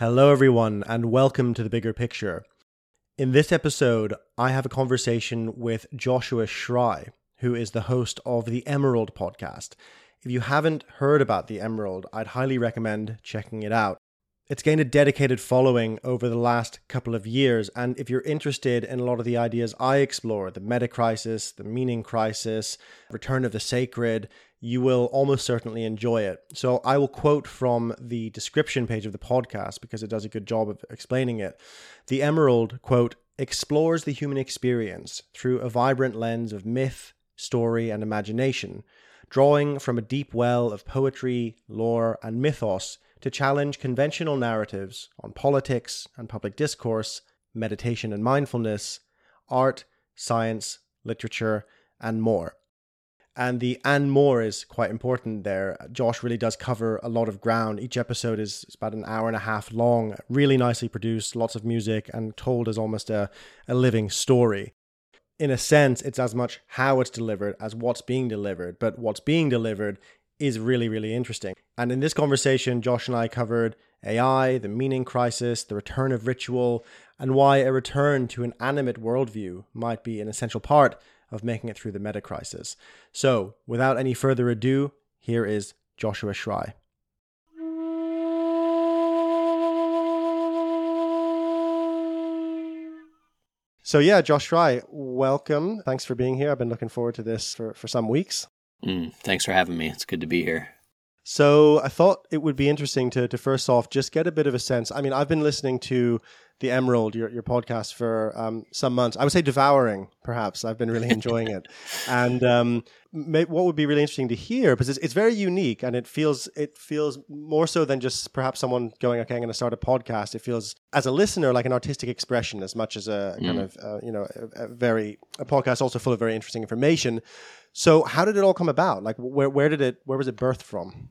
Hello everyone, and welcome to The Bigger Picture. In this episode, I have a conversation with Joshua Schrei, who is the host of The Emerald podcast. If you haven't heard about The Emerald, I'd highly recommend checking it out. It's gained a dedicated following over the last couple of years, and if you're interested in a lot of the ideas I explore, the meta crisis, the meaning crisis, return of the sacred, you will almost certainly enjoy it. So I will quote from the description page of the podcast because it does a good job of explaining it. The Emerald, quote, explores the human experience through a vibrant lens of myth, story, and imagination, drawing from a deep well of poetry, lore, and mythos to challenge conventional narratives on politics and public discourse, meditation and mindfulness, art, science, literature, and more. And the "and more" is quite important there. Josh really does cover a lot of ground. Each episode is about an hour and a half long, really nicely produced, lots of music, and told as almost a living story. In a sense, it's as much how it's delivered as what's being delivered, but what's being delivered is really, really interesting. And in this conversation, Josh and I covered AI, the meaning crisis, the return of ritual, and why a return to an animate worldview might be an essential part of making it through the meta crisis. So, without any further ado, here is Joshua Schrei. So yeah, Josh Schrei, welcome. Thanks for being here. I've been looking forward to this for some weeks. Thanks for having me. It's good to be here. So I thought it would be interesting to first off just get a bit of a sense. I mean, I've been listening to The Emerald, your podcast, for some months. I would say devouring, perhaps. I've been really enjoying it. And what would be really interesting to hear, because it's very unique, and it feels more so than just perhaps someone going, okay, I'm going to start a podcast. It feels, as a listener, like an artistic expression as much as a kind of, a podcast also full of very interesting information. So how did it all come about? Like, where was it birthed from?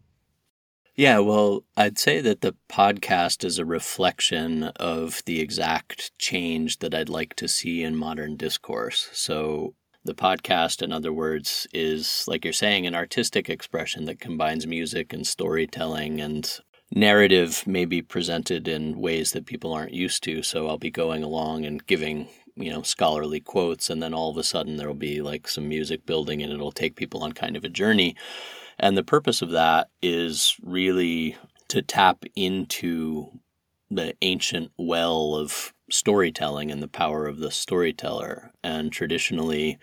Yeah, well, I'd say that the podcast is a reflection of the exact change that I'd like to see in modern discourse. So the podcast, in other words, is, like you're saying, an artistic expression that combines music and storytelling and narrative, maybe presented in ways that people aren't used to. So I'll be going along and giving, scholarly quotes, and then all of a sudden there'll be like some music building and it'll take people on kind of a journey. And the purpose of that is really to tap into the ancient well of storytelling and the power of the storyteller. And traditionally,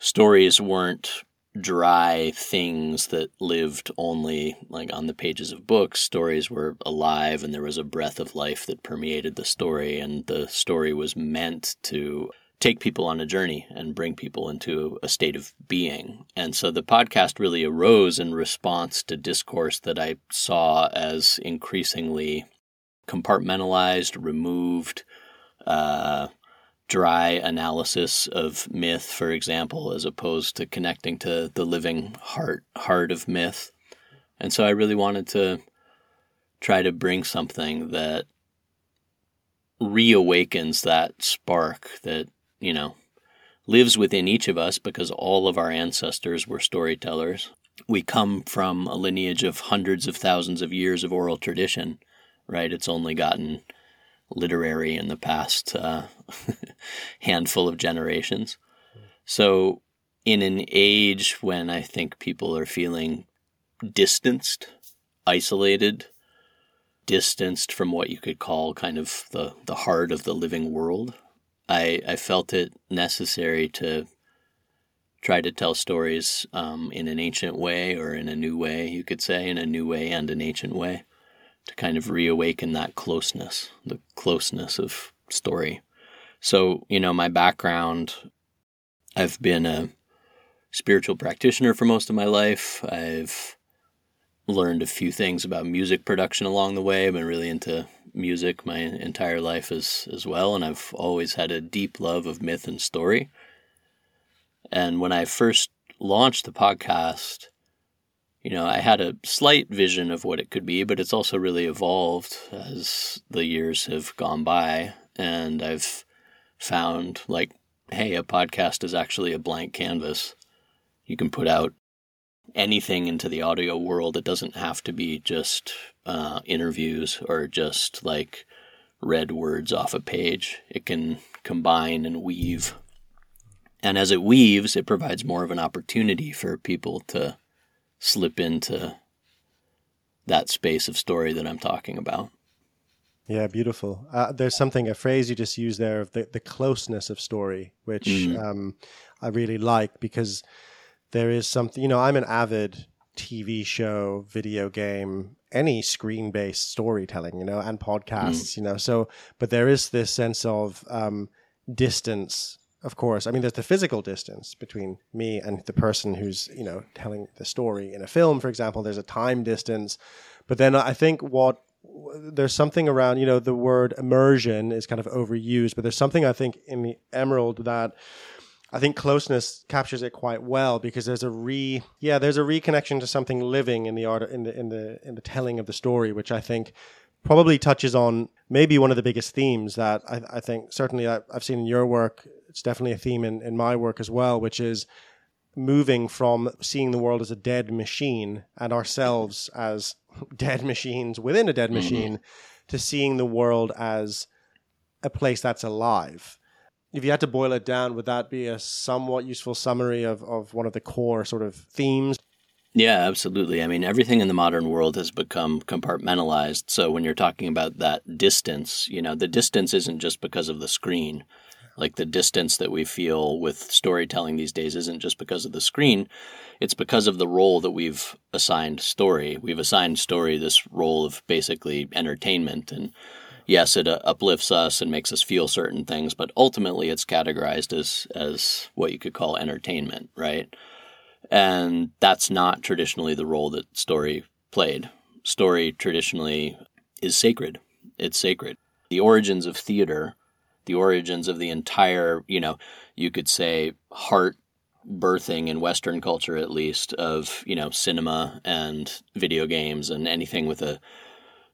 stories weren't dry things that lived only like on the pages of books. Stories were alive, and there was a breath of life that permeated the story, and the story was meant to take people on a journey and bring people into a state of being. And so the podcast really arose in response to discourse that I saw as increasingly compartmentalized, removed, dry analysis of myth, for example, as opposed to connecting to the living heart of myth. And so I really wanted to try to bring something that reawakens that spark that lives within each of us, because all of our ancestors were storytellers. We come from a lineage of hundreds of thousands of years of oral tradition, right? It's only gotten literary in the past handful of generations. So in an age when I think people are feeling distanced, isolated, distanced from what you could call kind of the heart of the living world, I felt it necessary to try to tell stories in an ancient way, or in a new way, you could say, in a new way and an ancient way, to kind of reawaken that closeness, the closeness of story. So, my background, I've been a spiritual practitioner for most of my life. I've learned a few things about music production along the way. I've been really into music my entire life as well, and I've always had a deep love of myth and story. And when I first launched the podcast, I had a slight vision of what it could be, but it's also really evolved as the years have gone by. And I've found, like, hey, a podcast is actually a blank canvas. You can put out anything into the audio world. It doesn't have to be just interviews or just like read words off a page. It can combine and weave. And as it weaves, it provides more of an opportunity for people to slip into that space of story that I'm talking about. Yeah, beautiful. There's something, a phrase you just used there of the closeness of story, which I really like, because there is something, you know, I'm an avid TV show, video game, any screen-based storytelling, you know, and podcasts, you know, so, but there is this sense of distance, of course. I mean, there's the physical distance between me and the person who's, you know, telling the story in a film, for example, there's a time distance. But then I think what, there's something around, you know, the word immersion is kind of overused, but there's something I think in the Emerald that I think closeness captures it quite well, because there's a there's a reconnection to something living in the art, in the telling of the story, which I think probably touches on maybe one of the biggest themes that I think certainly I've seen in your work. It's definitely a theme in my work as well, which is moving from seeing the world as a dead machine and ourselves as dead machines within a dead machine to seeing the world as a place that's alive. If you had to boil it down, would that be a somewhat useful summary of one of the core sort of themes? Yeah, absolutely. I mean, everything in the modern world has become compartmentalized. So when you're talking about that distance, you know, the distance isn't just because of the screen. Like the distance that we feel with storytelling these days isn't just because of the screen. It's because of the role that we've assigned story. We've assigned story this role of basically entertainment. And yes, it uplifts us and makes us feel certain things, but ultimately it's categorized as what you could call entertainment, right? And that's not traditionally the role that story played. Story traditionally is sacred. It's sacred. The origins of theater, the origins of the entire, you know, you could say heart birthing in Western culture, at least, of, you know, cinema and video games and anything with a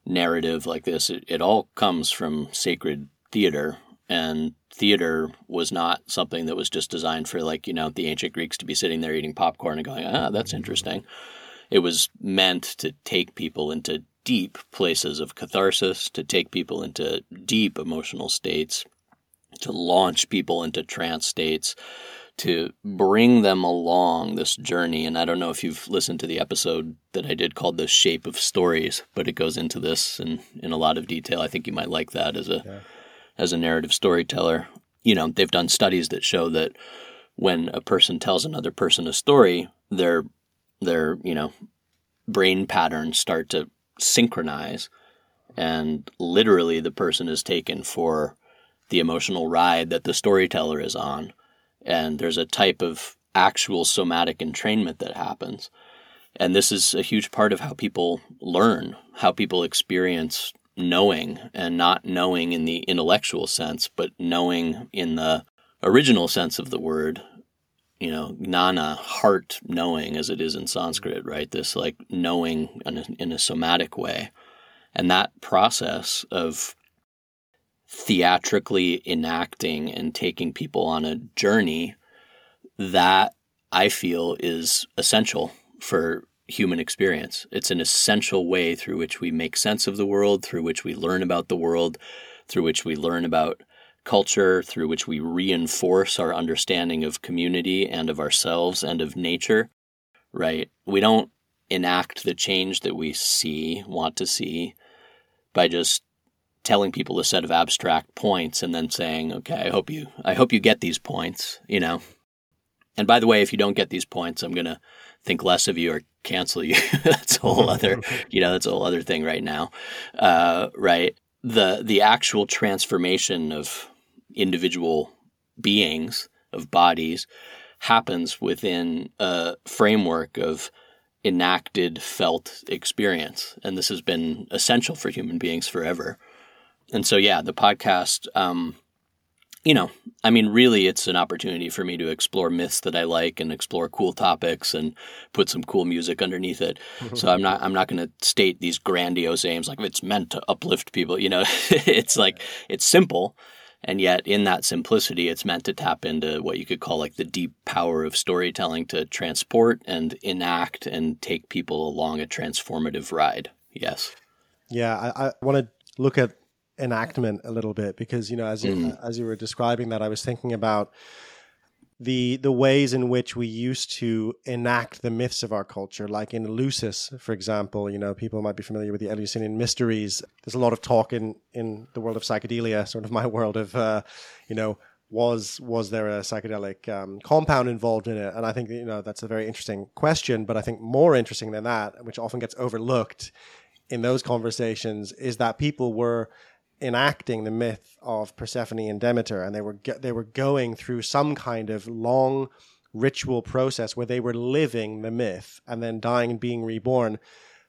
narrative like this, it all comes from sacred theater. And theater was not something that was just designed for, like, you know, the ancient Greeks to be sitting there eating popcorn and going, ah, that's interesting. It was meant to take people into deep places of catharsis, to take people into deep emotional states, to launch people into trance states, to bring them along this journey. And I don't know if you've listened to the episode that I did called The Shape of Stories, but it goes into this in a lot of detail. I think you might like that as a narrative storyteller. You know, they've done studies that show that when a person tells another person a story, their you know, brain patterns start to synchronize, and literally the person is taken for the emotional ride that the storyteller is on. And there's a type of actual somatic entrainment that happens. And this is a huge part of how people learn, how people experience knowing, and not knowing in the intellectual sense, but knowing in the original sense of the word, you know, gnana, heart knowing, as it is in Sanskrit, right? This like knowing in a somatic way. And that process of theatrically enacting and taking people on a journey, that I feel is essential for human experience. It's an essential way through which we make sense of the world, through which we learn about the world, through which we learn about culture, through which we reinforce our understanding of community and of ourselves and of nature, right? We don't enact the change that we want to see, by just telling people a set of abstract points and then saying, okay, I hope you get these points, you know. And by the way, if you don't get these points, I'm going to think less of you or cancel you. That's a whole other thing right now. Right. The actual transformation of individual beings, of bodies, happens within a framework of enacted felt experience. And this has been essential for human beings forever. And so, yeah, the podcast, you know, I mean, really, it's an opportunity for me to explore myths that I like and explore cool topics and put some cool music underneath it. So I'm not going to state these grandiose aims like it's meant to uplift people. You know, it's like it's simple And yet in that simplicity, it's meant to tap into what you could call like the deep power of storytelling to transport and enact and take people along a transformative ride. Yes. Yeah, I want to look at enactment a little bit because, you know, as you were describing that, I was thinking about the ways in which we used to enact the myths of our culture, like in Eleusis, for example. You know, people might be familiar with the Eleusinian mysteries. There's a lot of talk in the world of psychedelia, sort of my world of, you know, was there a psychedelic compound involved in it? And I think, you know, that's a very interesting question, but I think more interesting than that, which often gets overlooked in those conversations, is that people were enacting the myth of Persephone and Demeter, and they were going through some kind of long ritual process where they were living the myth and then dying and being reborn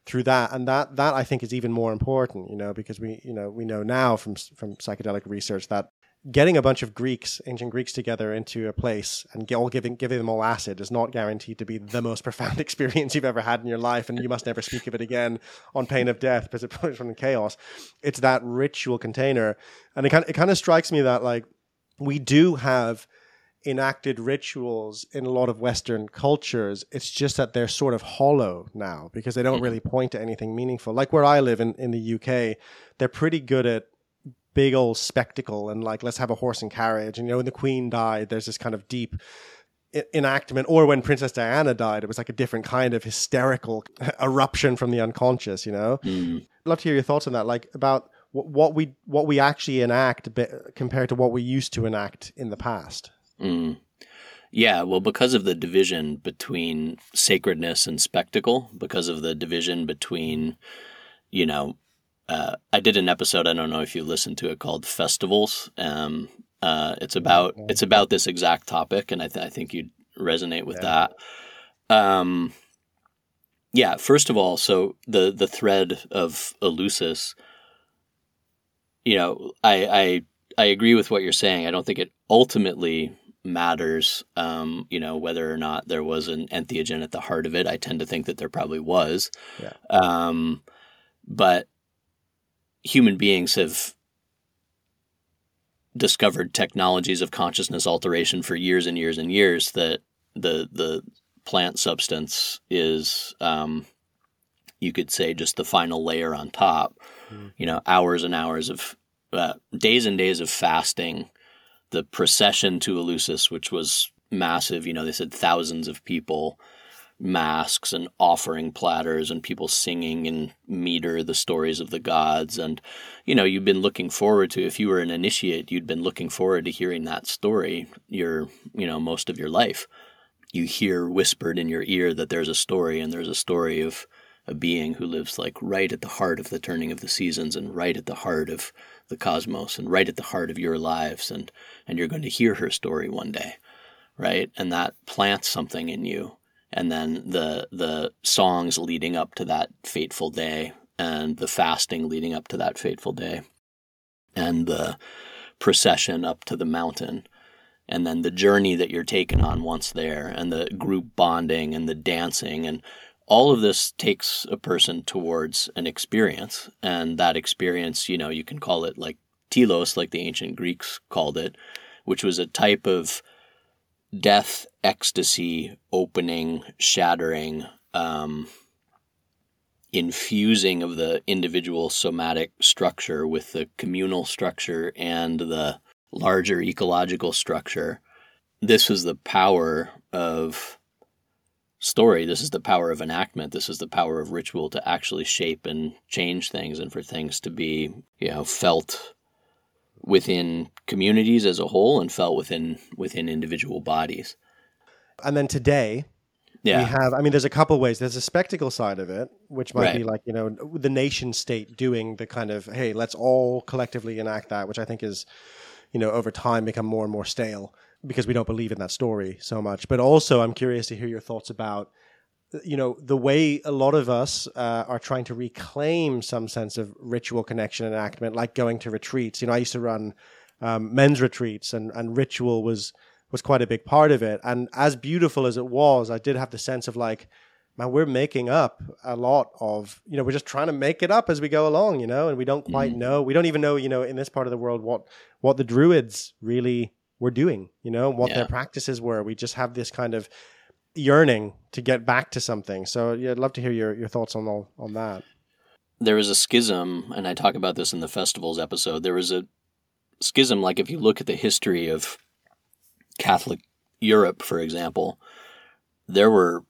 through that. And that I think is even more important, you know, because we know now from psychedelic research that getting a bunch of ancient Greeks together into a place and giving them all acid is not guaranteed to be the most profound experience you've ever had in your life, and you must never speak of it again on pain of death because it comes from chaos. It's that ritual container. And it kind of strikes me that, like, we do have enacted rituals in a lot of Western cultures. It's just that they're sort of hollow now because they don't really point to anything meaningful. Like where I live in the UK, they're pretty good at big old spectacle and, like, let's have a horse and carriage. And, you know, when the Queen died, there's this kind of deep enactment. Or when Princess Diana died, it was like a different kind of hysterical eruption from the unconscious, you know? Mm. I'd love to hear your thoughts on that, like about what we actually enact compared to what we used to enact in the past. Mm. Yeah, well, because of the division between sacredness and spectacle, because of the division between, you know, I did an episode, I don't know if you listened to it, called Festivals. It's about this exact topic, and I think you'd resonate with that. Yeah, first of all, so the thread of Eleusis, you know, I agree with what you're saying. I don't think it ultimately matters, you know, whether or not there was an entheogen at the heart of it. I tend to think that there probably was. Yeah. But human beings have discovered technologies of consciousness alteration for years and years and years that the plant substance is, you could say, just the final layer on top. Mm. You know, hours and hours of days and days of fasting, the procession to Eleusis, which was massive. You know, they said thousands of people, masks and offering platters and people singing in meter the stories of the gods. And, you know, you've been looking forward to, if you were an initiate, you'd been looking forward to hearing that story most of your life. You hear whispered in your ear that there's a story, and there's a story of a being who lives, like, right at the heart of the turning of the seasons and right at the heart of the cosmos and right at the heart of your lives. And you're going to hear her story one day, right? And that plants something in you. And then the songs leading up to that fateful day, and the fasting leading up to that fateful day, and the procession up to the mountain, and then the journey that you're taken on once there, and the group bonding and the dancing, and all of this takes a person towards an experience. And that experience, you know, you can call it like telos, like the ancient Greeks called it, which was a type of death, ecstasy, opening, shattering, infusing of the individual somatic structure with the communal structure and the larger ecological structure. This is the power of story. This is the power of enactment. This is the power of ritual to actually shape and change things, and for things to be, you know, felt within communities as a whole and felt within individual bodies. And then today, we have, I mean, there's a couple ways. There's a spectacle side of it, which might be like, you know, the nation state doing the kind of, hey, let's all collectively enact that, which I think is, you know, over time become more and more stale because we don't believe in that story so much. But also I'm curious to hear your thoughts about, you know, the way a lot of us are trying to reclaim some sense of ritual connection and enactment, like going to retreats. You know, I used to run men's retreats, and ritual was quite a big part of it. And as beautiful as it was, I did have the sense of, like, man, we're making up a lot of, you know, we're just trying to make it up as we go along, you know, and we don't quite know. We don't even know, you know, in this part of the world what the Druids really were doing, you know, what their practices were. We just have this kind of yearning to get back to something. So yeah, I'd love to hear your thoughts on that. There is a schism, and I talk about this in the festivals episode. There is a schism, like if you look at the history of Catholic Europe, for example, there were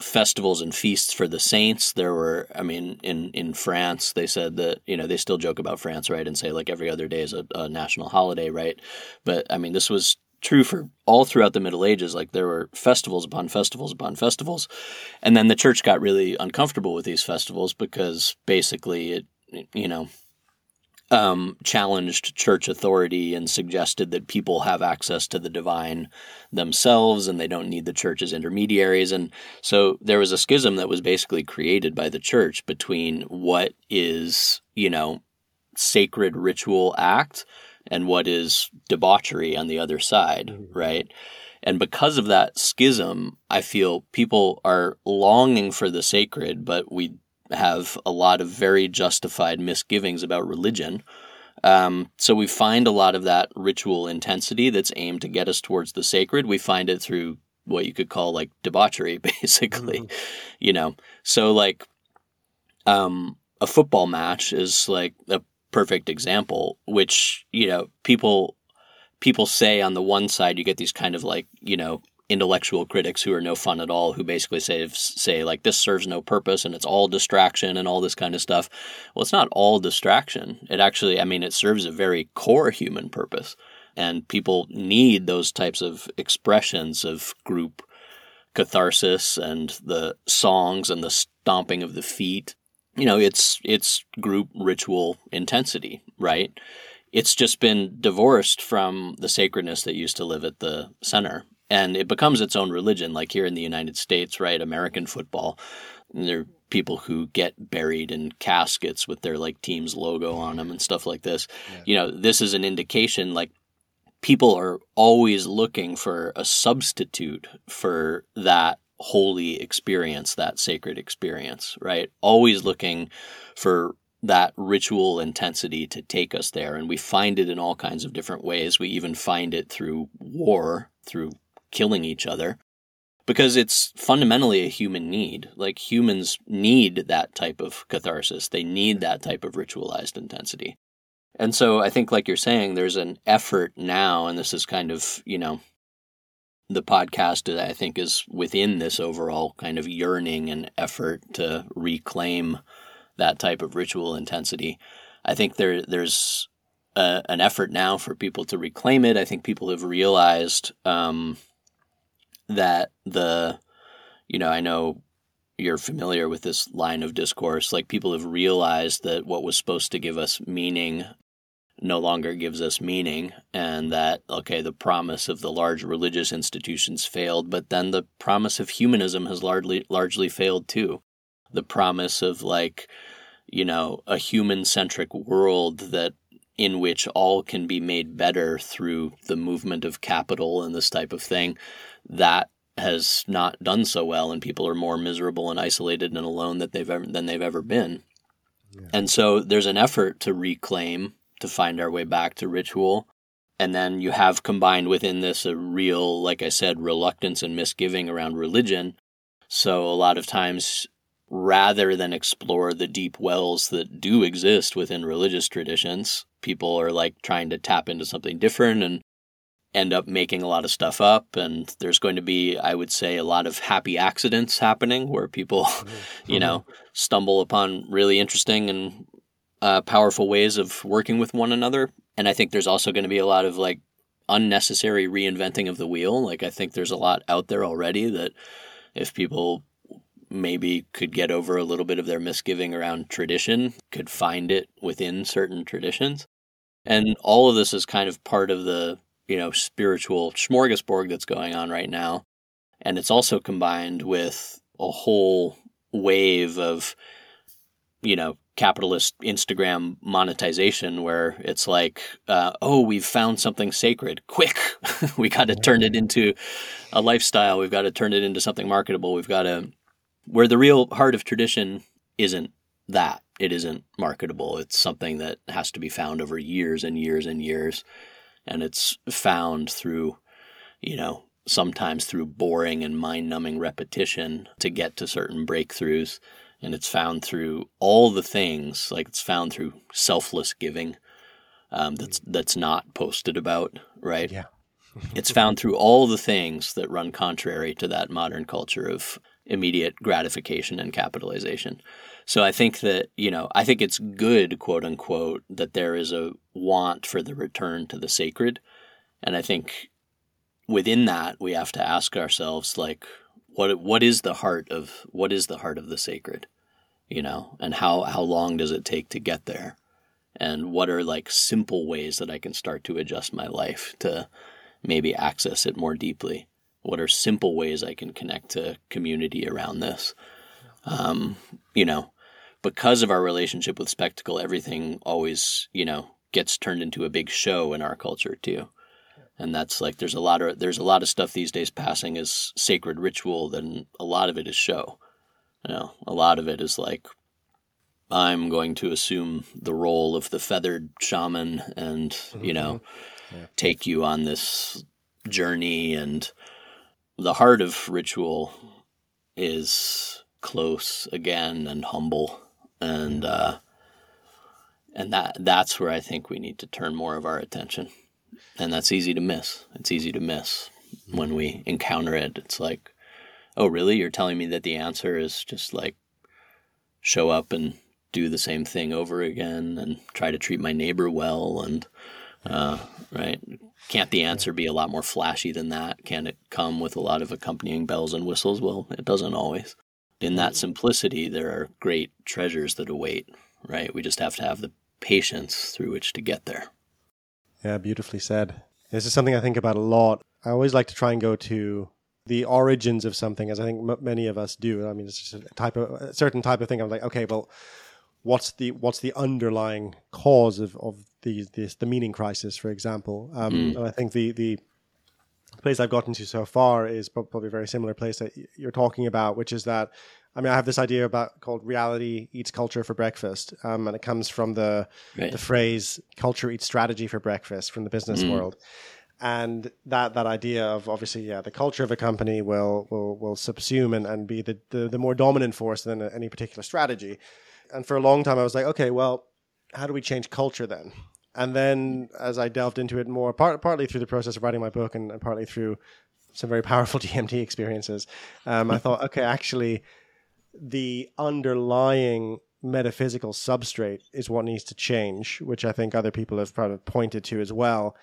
festivals and feasts for the saints. There were, I mean, in France, they said that, you know, they still joke about France, right, and say like every other day is a national holiday, right? But I mean, this was true for all throughout the Middle Ages. Like there were festivals upon festivals upon festivals. And then the church got really uncomfortable with these festivals because basically it, you know, challenged church authority and suggested that people have access to the divine themselves and they don't need the church as intermediaries. And so there was a schism that was basically created by the church between what is, you know, sacred ritual act and what is debauchery on the other side, right? And because of that schism, I feel people are longing for the sacred, but we have a lot of very justified misgivings about religion. So we find a lot of that ritual intensity that's aimed to get us towards the sacred. We find it through what you could call like debauchery, basically, you know? So like a football match is like a perfect example, which, you know, people say on the one side, you get these kind of like, you know, intellectual critics who are no fun at all, who basically say like this serves no purpose and it's all distraction and all this kind of stuff. Well, it's not all distraction. It actually, I mean, it serves a very core human purpose, and people need those types of expressions of group catharsis and the songs and the stomping of the feet. You know, it's group ritual intensity, right? It's just been divorced from the sacredness that used to live at the center. And it becomes its own religion, like here in the United States, right? American football. And there are people who get buried in caskets with their like team's logo on them and stuff like this. Yeah. You know, this is an indication like people are always looking for a substitute for that holy experience, that sacred experience, right? Always looking for that ritual intensity to take us there. And we find it in all kinds of different ways. We even find it through war, through killing each other, because it's fundamentally a human need. Like humans need that type of catharsis. They need that type of ritualized intensity. And so I think, like you're saying, there's an effort now, and this is kind of, you know, the podcast, I think, is within this overall kind of yearning and effort to reclaim that type of ritual intensity. I think there's an effort now for people to reclaim it. I think people have realized that the, you know, I know you're familiar with this line of discourse, like people have realized that what was supposed to give us meaning no longer gives us meaning, and that, okay, the promise of the large religious institutions failed, but then the promise of humanism has largely failed too. The promise of like, you know, a human-centric world that in which all can be made better through the movement of capital and this type of thing, that has not done so well, and people are more miserable and isolated and alone than they've ever been. Yeah. And so there's an effort to reclaim, to find our way back to ritual. And then you have combined within this a real, like I said, reluctance and misgiving around religion. So a lot of times, rather than explore the deep wells that do exist within religious traditions, people are like trying to tap into something different and end up making a lot of stuff up. And there's going to be, I would say, a lot of happy accidents happening where people, you know, stumble upon really interesting and powerful ways of working with one another. And I think there's also going to be a lot of like unnecessary reinventing of the wheel. Like I think there's a lot out there already that if people maybe could get over a little bit of their misgiving around tradition, could find it within certain traditions. And all of this is kind of part of the, you know, spiritual smorgasbord that's going on right now. And it's also combined with a whole wave of, you know, capitalist Instagram monetization where it's like, oh, we've found something sacred. Quick. We got to turn it into a lifestyle. We've got to turn it into something marketable. We've got to where the real heart of tradition isn't that. It isn't marketable. It's something that has to be found over years and years and years. And it's found through, sometimes through boring and mind-numbing repetition to get to certain breakthroughs. And it's found through all the things, like it's found through selfless giving that's not posted about, right? Yeah. It's found through all the things that run contrary to that modern culture of immediate gratification and capitalization. So I think that, I think it's good, quote unquote, that there is a want for the return to the sacred. And I think within that, we have to ask ourselves, like, what is the heart of the sacred, and how long does it take to get there? And what are simple ways that I can start to adjust my life to maybe access it more deeply? What are simple ways I can connect to community around this? Because of our relationship with spectacle, everything always, gets turned into a big show in our culture too. And that's there's a lot of stuff these days passing as sacred ritual. Then a lot of it is show. A lot of it is I'm going to assume the role of the feathered shaman and, take you on this journey. And the heart of ritual is close again and humble. And, that's where I think we need to turn more of our attention. And that's easy to miss. It's easy to miss when we encounter it. It's like, oh, really? You're telling me that the answer is just show up and do the same thing over again and try to treat my neighbor well and, right? Can't the answer be a lot more flashy than that? Can it come with a lot of accompanying bells and whistles? Well, it doesn't always. In that simplicity, there are great treasures that await, right? We just have to have the patience through which to get there. Yeah, beautifully said. This is something I think about a lot. I always like to try and go to the origins of something, as I think many of us do. I mean, it's just a certain type of thing. I'm like, okay, well, what's the underlying cause of the meaning crisis, for example? And I think the place I've gotten to so far is probably a very similar place that you're talking about, which is that, I mean, I have this idea called reality eats culture for breakfast. And it comes from the phrase culture eats strategy for breakfast from the business world. And that idea of obviously, yeah, the culture of a company will subsume and be the more dominant force than any particular strategy. And for a long time, I was like, okay, well, how do we change culture then? And then as I delved into it more, partly through the process of writing my book and partly through some very powerful DMT experiences, I thought, okay, actually, the underlying metaphysical substrate is what needs to change, which I think other people have probably pointed to as well.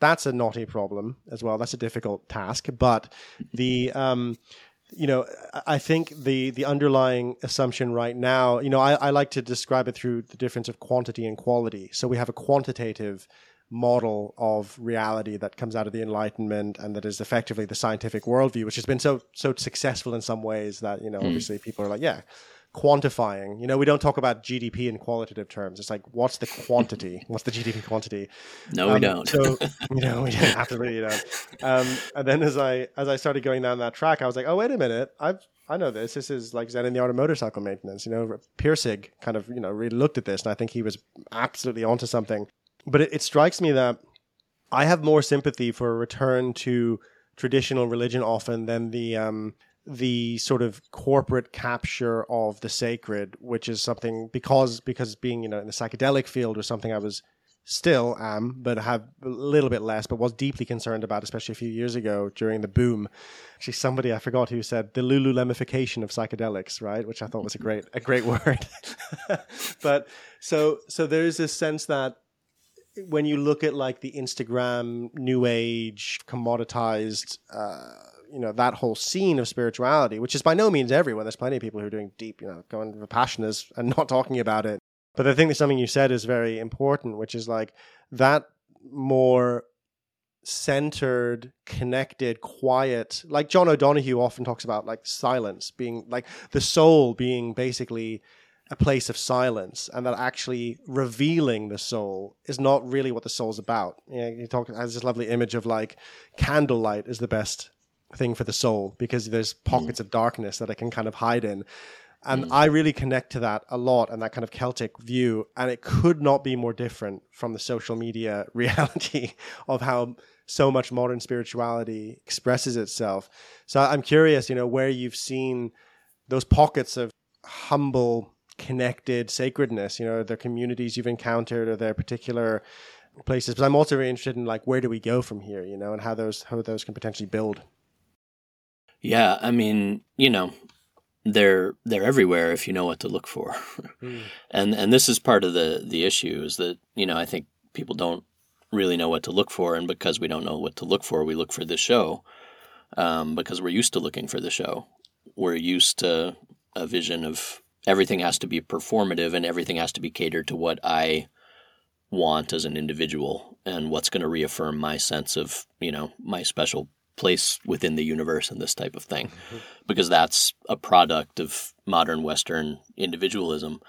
That's a knotty problem as well. That's a difficult task. But I think the underlying assumption right now, I like to describe it through the difference of quantity and quality. So we have a quantitative model of reality that comes out of the Enlightenment and that is effectively the scientific worldview, which has been so successful in some ways that, obviously people are like, yeah, quantifying. We don't talk about GDP in qualitative terms. It's like, what's the quantity? What's the GDP quantity? No, we don't. So, we don't have to really, and then as I started going down that track, I was like, oh, wait a minute. I know this. This is like Zen in the Art of Motorcycle Maintenance. Pirsig kind of, really looked at this, and I think he was absolutely onto something. But it strikes me that I have more sympathy for a return to traditional religion often than the sort of corporate capture of the sacred, which is something because being in the psychedelic field was something I was still am, but have a little bit less, but was deeply concerned about, especially a few years ago during the boom. Actually, somebody I forgot who said the Lululemification of psychedelics, right? Which I thought was a great word. But so there is this sense that when you look at the Instagram new age commoditized, that whole scene of spirituality, which is by no means everyone. There's plenty of people who are doing deep, going to Vipassanas and not talking about it. But I think that something you said is very important, which is that more centered, connected, quiet, John O'Donohue often talks about silence being the soul being basically a place of silence, and that actually revealing the soul is not really what the soul's about. You talk has this lovely image of candlelight is the best thing for the soul, because there's pockets of darkness that I can kind of hide in. And I really connect to that a lot, and that kind of Celtic view. And it could not be more different from the social media reality of how so much modern spirituality expresses itself. So I'm curious, you know, where you've seen those pockets of humble, connected sacredness, you know, the communities you've encountered or their particular places. But I'm also really interested in, like, where do we go from here, you know, and how those can potentially build. Yeah, I mean, you know, they're everywhere if you know what to look for. And this is part of the issue, is that, you know, I think people don't really know what to look for. And because we don't know what to look for, we look for the show, because we're used to looking for the show. We're used to a vision of everything has to be performative and everything has to be catered to what I want as an individual and what's going to reaffirm my sense of, you know, my special place within the universe and this type of thing, because that's a product of modern Western individualism.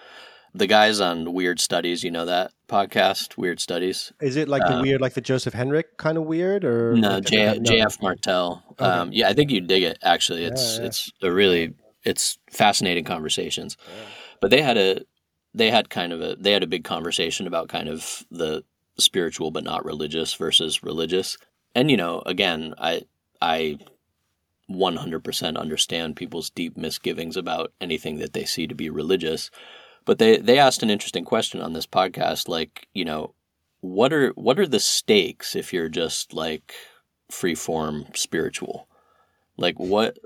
The guys on Weird Studies, you know that podcast, Weird Studies? Is it like the weird, like the Joseph Henrik kind of weird? Or no, J.F. Martel. Okay. Yeah, I think you'd dig it, actually. It's a really, it's fascinating conversations. Yeah. But they had a big conversation about kind of the spiritual but not religious versus religious. And, you know, again, I 100% understand people's deep misgivings about anything that they see to be religious. But they asked an interesting question on this podcast, like, you know, what are the stakes if you're just like freeform spiritual? Like what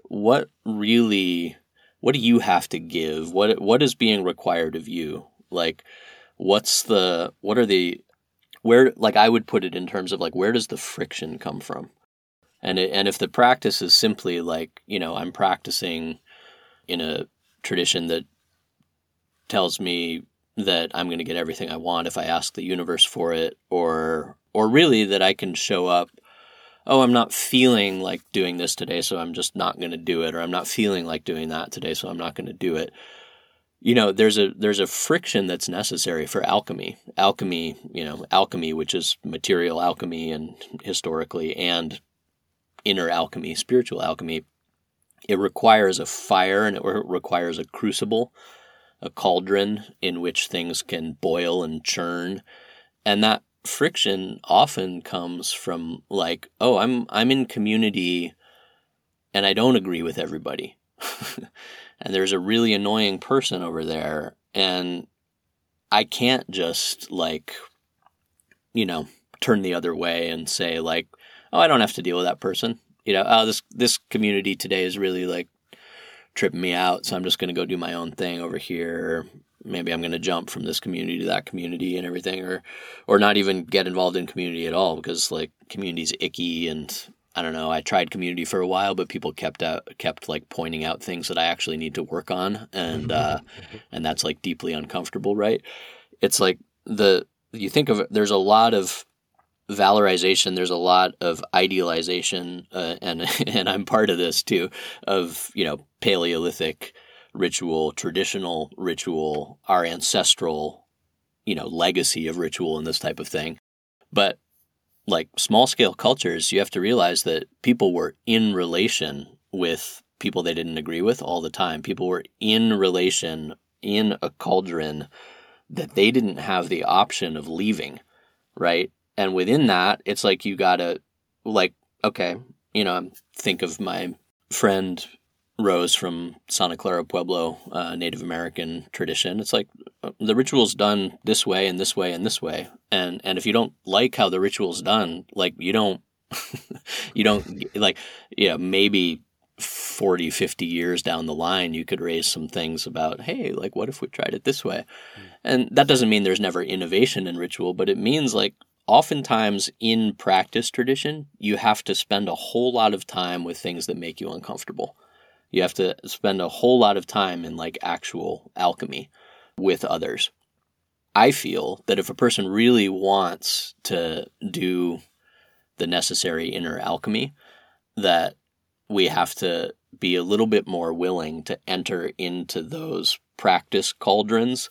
do you have to give? What is being required of you? Like I would put it in terms of like, where does the friction come from? And if the practice is simply like, you know, I'm practicing in a tradition that tells me that I'm going to get everything I want if I ask the universe for it, or really that I can show up, oh, I'm not feeling like doing this today, so I'm just not going to do it, or I'm not feeling like doing that today, so I'm not going to do it. You know, there's a friction that's necessary for alchemy. Alchemy, you know, alchemy, which is material alchemy and historically, and inner alchemy, spiritual alchemy, it requires a fire and it requires a crucible, a cauldron in which things can boil and churn. And that friction often comes from like, oh, I'm in community and I don't agree with everybody. And there's a really annoying person over there. And I can't just like, you know, turn the other way and say like, oh, I don't have to deal with that person. You know, oh, this community today is really like tripping me out, so I'm just going to go do my own thing over here. Maybe I'm going to jump from this community to that community and everything, or not even get involved in community at all, because like community's icky, and I don't know, I tried community for a while, but people kept like pointing out things that I actually need to work on, and that's like deeply uncomfortable, right? It's like you think of it, there's a lot of valorization, there's a lot of idealization, and I'm part of this too, of, you know, Paleolithic ritual, traditional ritual, our ancestral, you know, legacy of ritual and this type of thing. But like small scale cultures, you have to realize that people were in relation with people they didn't agree with all the time. People were in relation in a cauldron that they didn't have the option of leaving, right? And within that, it's like you gotta, like, okay, you know, think of my friend Rose from Santa Clara Pueblo, Native American tradition. It's like the ritual's done this way and this way and this way, and if you don't like how the ritual's done, like you don't like, yeah, maybe 40, 50 years down the line, you could raise some things about, hey, like, what if we tried it this way? And that doesn't mean there's never innovation in ritual, but it means like, oftentimes in practice tradition, you have to spend a whole lot of time with things that make you uncomfortable. You have to spend a whole lot of time in like actual alchemy with others. I feel that if a person really wants to do the necessary inner alchemy, that we have to be a little bit more willing to enter into those practice cauldrons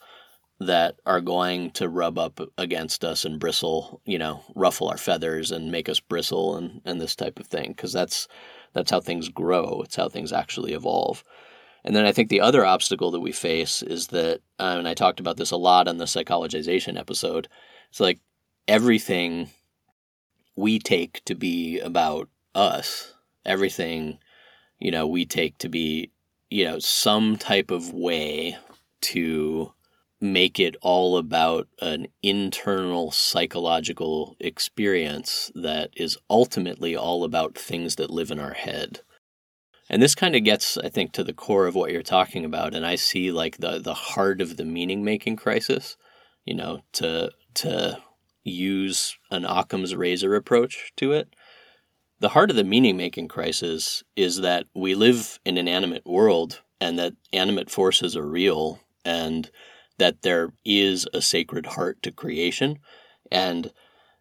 that are going to rub up against us and bristle, you know, ruffle our feathers and make us bristle and this type of thing. Because that's That's how things grow. It's how things actually evolve. And then I think the other obstacle that we face is that, and I talked about this a lot on the psychologization episode, it's like everything we take to be about us, everything, we take to be, some type of way to make it all about an internal psychological experience that is ultimately all about things that live in our head. And this kind of gets, I think, to the core of what you're talking about. And I see like the heart of the meaning-making crisis, to use an Occam's razor approach to it. The heart of the meaning-making crisis is that we live in an animate world and that animate forces are real and that there is a sacred heart to creation. And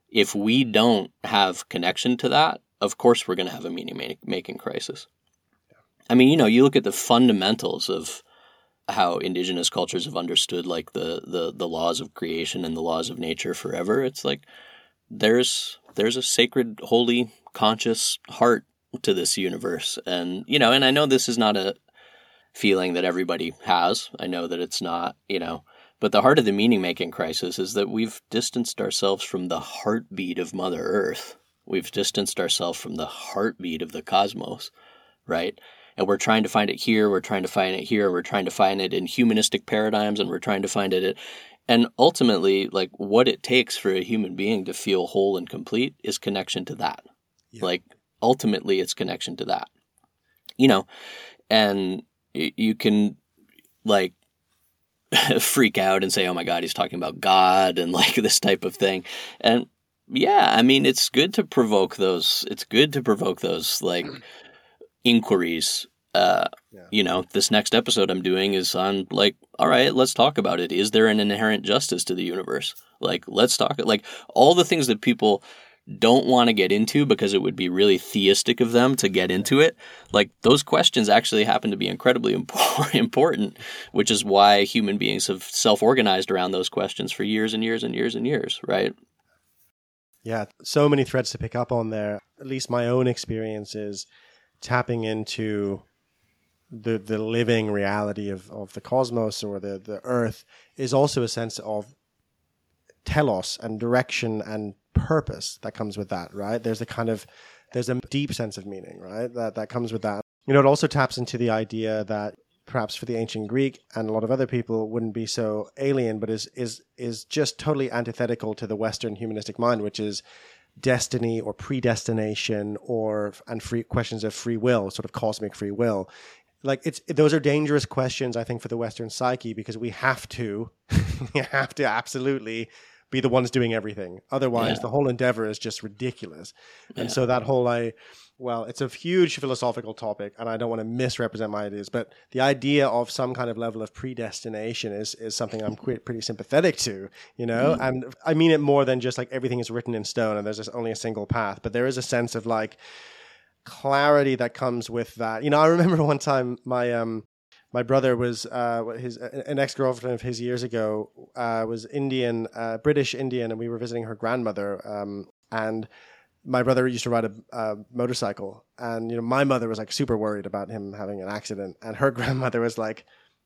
if we don't have connection to that, of course we're going to have a meaning-making crisis. I mean, you look at the fundamentals of how indigenous cultures have understood like the laws of creation and the laws of nature forever. It's like there's a sacred, holy, conscious heart to this universe. And, and I know this is not a feeling that everybody has. I know that it's not, but the heart of the meaning-making crisis is that we've distanced ourselves from the heartbeat of Mother Earth. We've distanced ourselves from the heartbeat of the cosmos, right? And we're trying to find it here, we're trying to find it here, we're trying to find it in humanistic paradigms, and we're trying to find it. And ultimately, like what it takes for a human being to feel whole and complete is connection to that. Yeah. Like ultimately it's connection to that, and you can like freak out and say, oh my God, he's talking about God and like this type of thing. And yeah, I mean, it's good to provoke those like inquiries. This next episode I'm doing is on like, all right, let's talk about it. Is there an inherent justice to the universe? Like, let's talk like all the things that people don't want to get into because it would be really theistic of them to get into it. Like those questions actually happen to be incredibly important, which is why human beings have self-organized around those questions for years and years and years and years. Right. Yeah. So many threads to pick up on there. At least my own experience is tapping into the living reality of the cosmos or the earth is also a sense of telos and direction and purpose that comes with that, right? There's a deep sense of meaning, right? That comes with that. It also taps into the idea that perhaps for the ancient Greek and a lot of other people wouldn't be so alien, but is just totally antithetical to the Western humanistic mind, which is destiny or predestination and free questions of free will, sort of cosmic free will. Like those are dangerous questions, I think, for the Western psyche, because we have to absolutely be the ones doing everything. Otherwise, the whole endeavor is just ridiculous. And so that whole, it's a huge philosophical topic, and I don't want to misrepresent my ideas, but the idea of some kind of level of predestination is something I'm pretty sympathetic to, And I mean it more than just like everything is written in stone and there's just only a single path, but there is a sense of like clarity that comes with that. I remember one time my brother was an ex-girlfriend of his years ago was Indian, British Indian, and we were visiting her grandmother. And my brother used to ride a motorcycle, and my mother was like super worried about him having an accident, and her grandmother was like,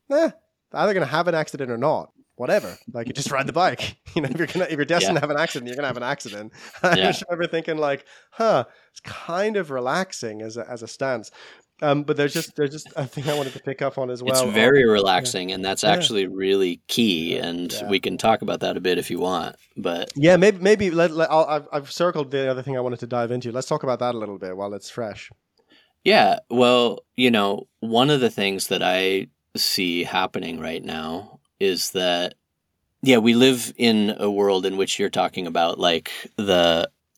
either gonna have an accident or not. Whatever, like you just ride the bike. If you're destined to have an accident, you're gonna have an accident. I just remember thinking like, it's kind of relaxing as a stance. But there's just a thing I wanted to pick up on as well. It's very relaxing, and that's actually really key. And we can talk about that a bit if you want. But maybe I've circled the other thing I wanted to dive into. Let's talk about that a little bit while it's fresh. Yeah, well, one of the things that I see happening right now is that we live in a world in which you're talking about like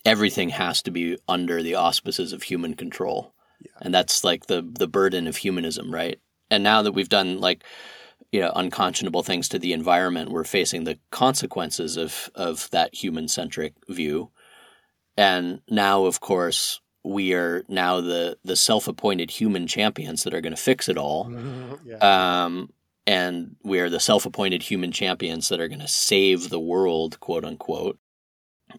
everything has to be under the auspices of human control. And that's like the burden of humanism, right? And now that we've done like, unconscionable things to the environment, we're facing the consequences of that human-centric view. And now, of course, we are now the self-appointed human champions that are going to fix it all. And we are the self-appointed human champions that are going to save the world, quote unquote.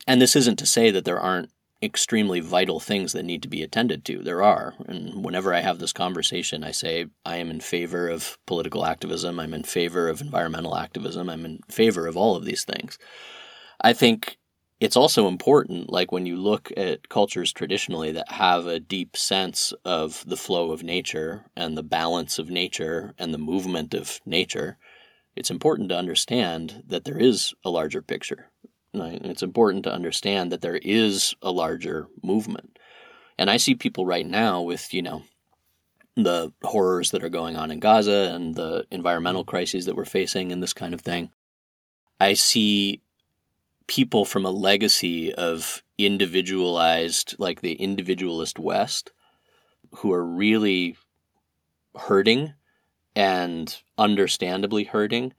And this isn't to say that there aren't extremely vital things that need to be attended to. There are. And whenever I have this conversation, I say, I am in favor of political activism. I'm in favor of environmental activism. I'm in favor of all of these things. I think it's also important, like when you look at cultures traditionally that have a deep sense of the flow of nature and the balance of nature and the movement of nature, it's important to understand that there is a larger picture. It's important to understand that there is a larger movement. And I see people right now with, the horrors that are going on in Gaza and the environmental crises that we're facing and this kind of thing. I see people from a legacy of individualized, like the individualist West, who are really hurting and understandably hurting,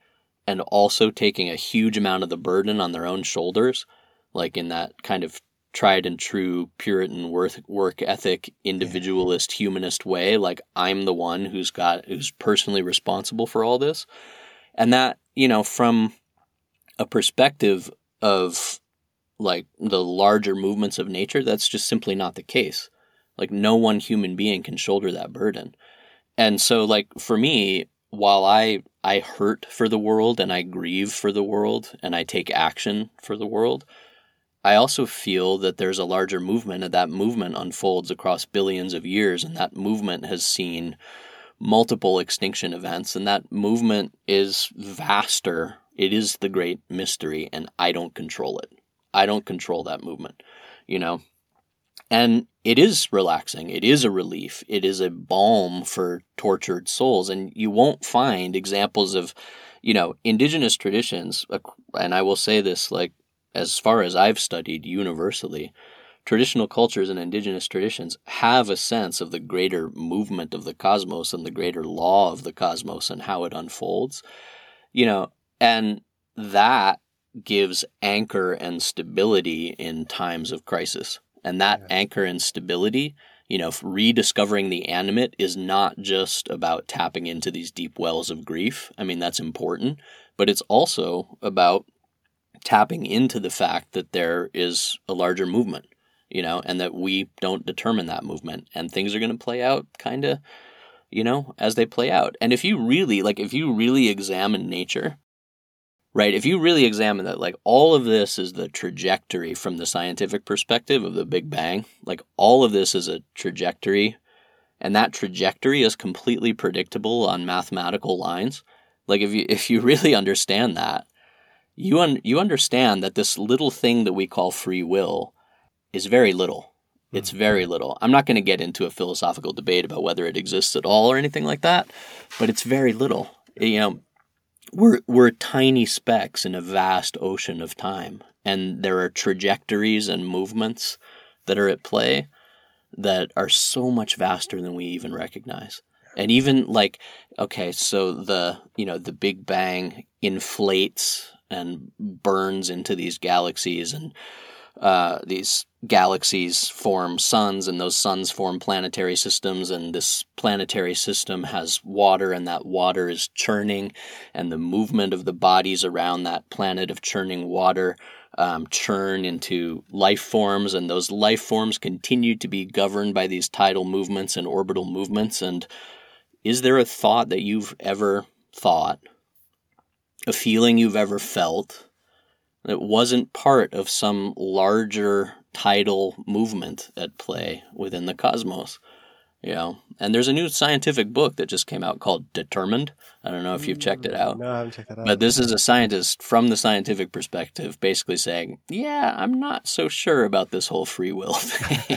and also taking a huge amount of the burden on their own shoulders, like in that kind of tried and true Puritan work ethic, individualist, humanist way, like I'm the one who's personally responsible for all this. And that, from a perspective of like the larger movements of nature, that's just simply not the case. Like no one human being can shoulder that burden. And so like for me, while I hurt for the world and I grieve for the world and I take action for the world, I also feel that there's a larger movement, and that movement unfolds across billions of years, and that movement has seen multiple extinction events, and that movement is vaster. It is the great mystery, and I don't control it. I don't control that movement, And it is relaxing. It is a relief. It is a balm for tortured souls. And you won't find examples of, indigenous traditions. And I will say this, like, as far as I've studied universally, traditional cultures and indigenous traditions have a sense of the greater movement of the cosmos and the greater law of the cosmos and how it unfolds, and that gives anchor and stability in times of crisis. And that anchor and stability, rediscovering the animate is not just about tapping into these deep wells of grief. I mean, that's important, but it's also about tapping into the fact that there is a larger movement, and that we don't determine that movement, and things are going to play out kind of, as they play out. And if you really examine nature, right? If you really examine that, like all of this is the trajectory from the scientific perspective of the Big Bang, like all of this is a trajectory, and that trajectory is completely predictable on mathematical lines. Like if you really understand that, you understand that this little thing that we call free will is very little. It's very little. I'm not going to get into a philosophical debate about whether it exists at all or anything like that, but it's very little. We're tiny specks in a vast ocean of time, and there are trajectories and movements that are at play that are so much vaster than we even recognize. And even like, okay, so the Big Bang inflates and burns into these galaxies, and these galaxies form suns, and those suns form planetary systems, and this planetary system has water, and that water is churning, and the movement of the bodies around that planet of churning water churn into life forms, and those life forms continue to be governed by these tidal movements and orbital movements. And is there a thought that you've ever thought, a feeling you've ever felt, that wasn't part of some larger tidal movement at play within the cosmos, And there's a new scientific book that just came out called Determined. I don't know if you've checked it out. No, I haven't checked that out. But this is a scientist from the scientific perspective basically saying, I'm not so sure about this whole free will thing.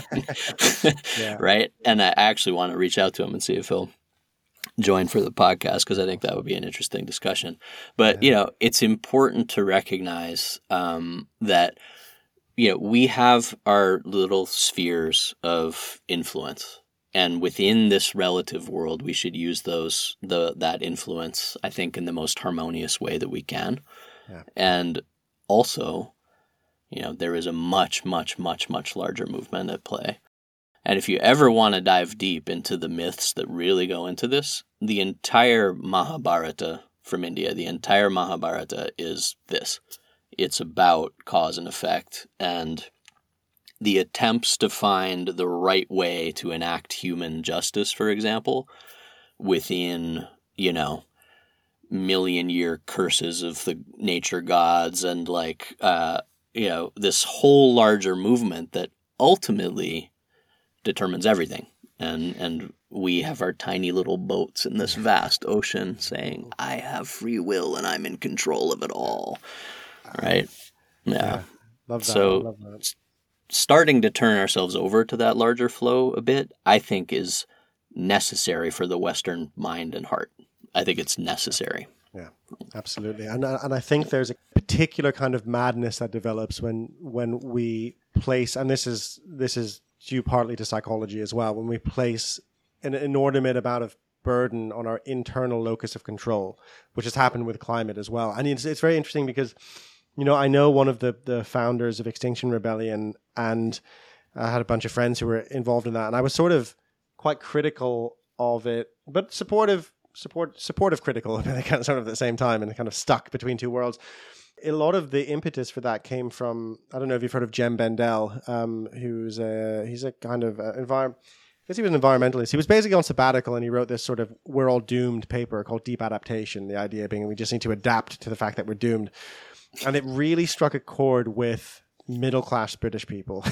Right? And I actually want to reach out to him and see if he'll join for the podcast, because I think that would be an interesting discussion. But, it's important to recognize that we have our little spheres of influence, and within this relative world, we should use that influence, I think, in the most harmonious way that we can. Yeah. And also, there is a much, much, much, much larger movement at play. And if you ever want to dive deep into the myths that really go into this, the entire Mahabharata from India, the entire Mahabharata is this. It's about cause and effect and the attempts to find the right way to enact human justice, for example, within, you know, million-year curses of the nature gods and, like, you know, this whole larger movement that ultimately determines everything. And we have our tiny little boats in this vast ocean saying, I have free will and I'm in control of it all. Right? Yeah. Love that. So love that. Starting to turn ourselves over to that larger flow a bit, I think, is necessary for the Western mind and heart. I think it's necessary. Yeah, absolutely. And I think there's a particular kind of madness that develops when we place, and this is due partly to psychology as well, when we place an inordinate amount of burden on our internal locus of control, which has happened with climate as well. And it's very interesting because, you know, I know one of the founders of Extinction Rebellion, and I had a bunch of friends who were involved in that. And I was sort of quite critical of it, but supportive critical, kind of sort of at the same time, and kind of stuck between two worlds. A lot of the impetus for that came from, I don't know if you've heard of Jem Bendell, he's a kind of I guess he was an environmentalist. He was basically on sabbatical, and he wrote this sort of "We're all doomed" paper called Deep Adaptation. The idea being we just need to adapt to the fact that we're doomed. And it really struck a chord with middle-class British people,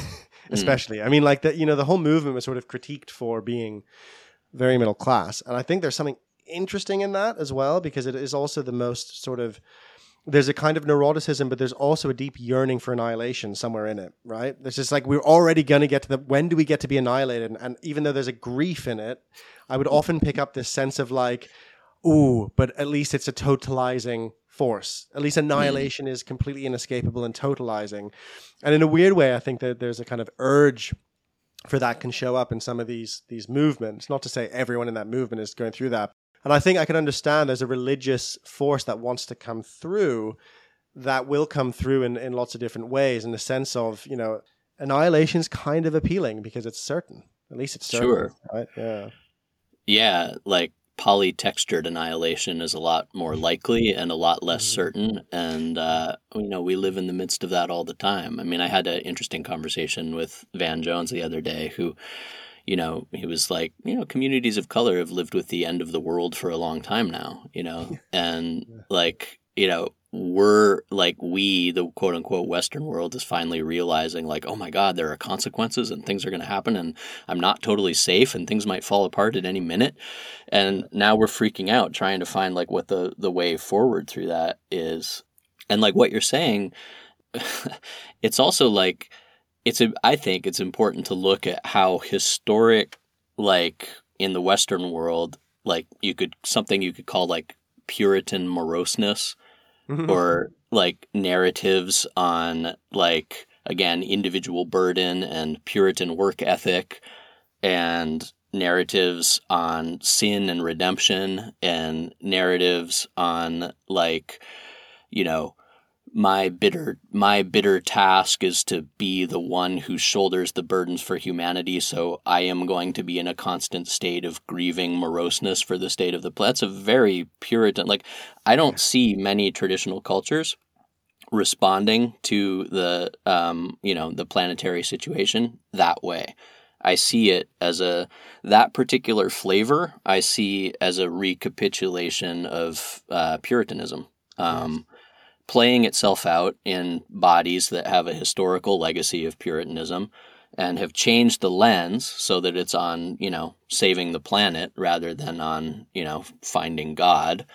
especially. I mean, like, the, you know, the whole movement was sort of critiqued for being very middle-class. And I think there's something interesting in that as well, because it is also the most sort of, there's a kind of neuroticism, but there's also a deep yearning for annihilation somewhere in it, right? It's just like, we're already going to get to the, when do we get to be annihilated? And even though there's a grief in it, I would often pick up this sense of like, ooh, but at least it's a totalizing force. At least annihilation is completely inescapable and totalizing. And in a weird way, I think that there's a kind of urge for that can show up in some of these movements. Not to say everyone in that movement is going through that. And I think I can understand there's a religious force that wants to come through, that will come through in lots of different ways, in the sense of, you know, annihilation is kind of appealing because it's certain. At least it's certain. Sure. Right? Yeah. Yeah, like polytextured annihilation is a lot more likely and a lot less certain. And, you know, we live in the midst of that all the time. I mean, I had an interesting conversation with Van Jones the other day, who, you know, he was like, you know, communities of color have lived with the end of the world for a long time now, you know, and like, you know, we're like, we, the quote unquote Western world, is finally realizing like, oh my God, there are consequences and things are going to happen and I'm not totally safe and things might fall apart at any minute. And now we're freaking out trying to find like what the way forward through that is. And like what you're saying, it's also like, I think it's important to look at how historic, like in the Western world, like you could call like Puritan moroseness, or like narratives on like, again, individual burden and Puritan work ethic, and narratives on sin and redemption, and narratives on like, you know, my bitter task is to be the one who shoulders the burdens for humanity, so I am going to be in a constant state of grieving moroseness for the state of the planet. That's a very Puritan, like, I don't see many traditional cultures responding to the, you know, the planetary situation that way. I see it as that particular flavor, I see as a recapitulation of Puritanism. Playing itself out in bodies that have a historical legacy of Puritanism and have changed the lens so that it's on, you know, saving the planet rather than on, you know, finding God.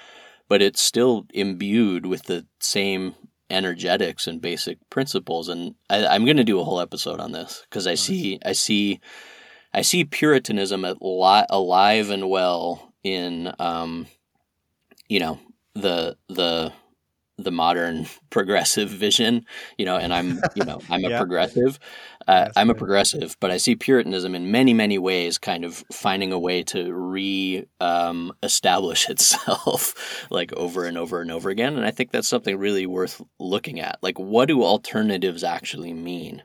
But it's still imbued with the same energetics and basic principles. And I'm going to do a whole episode on this because I see Puritanism alive and well in, you know, the modern progressive vision, you know, and I'm a progressive. I'm a progressive, but I see Puritanism in many, many ways kind of finding a way to establish itself like over and over and over again. And I think that's something really worth looking at. Like, what do alternatives actually mean?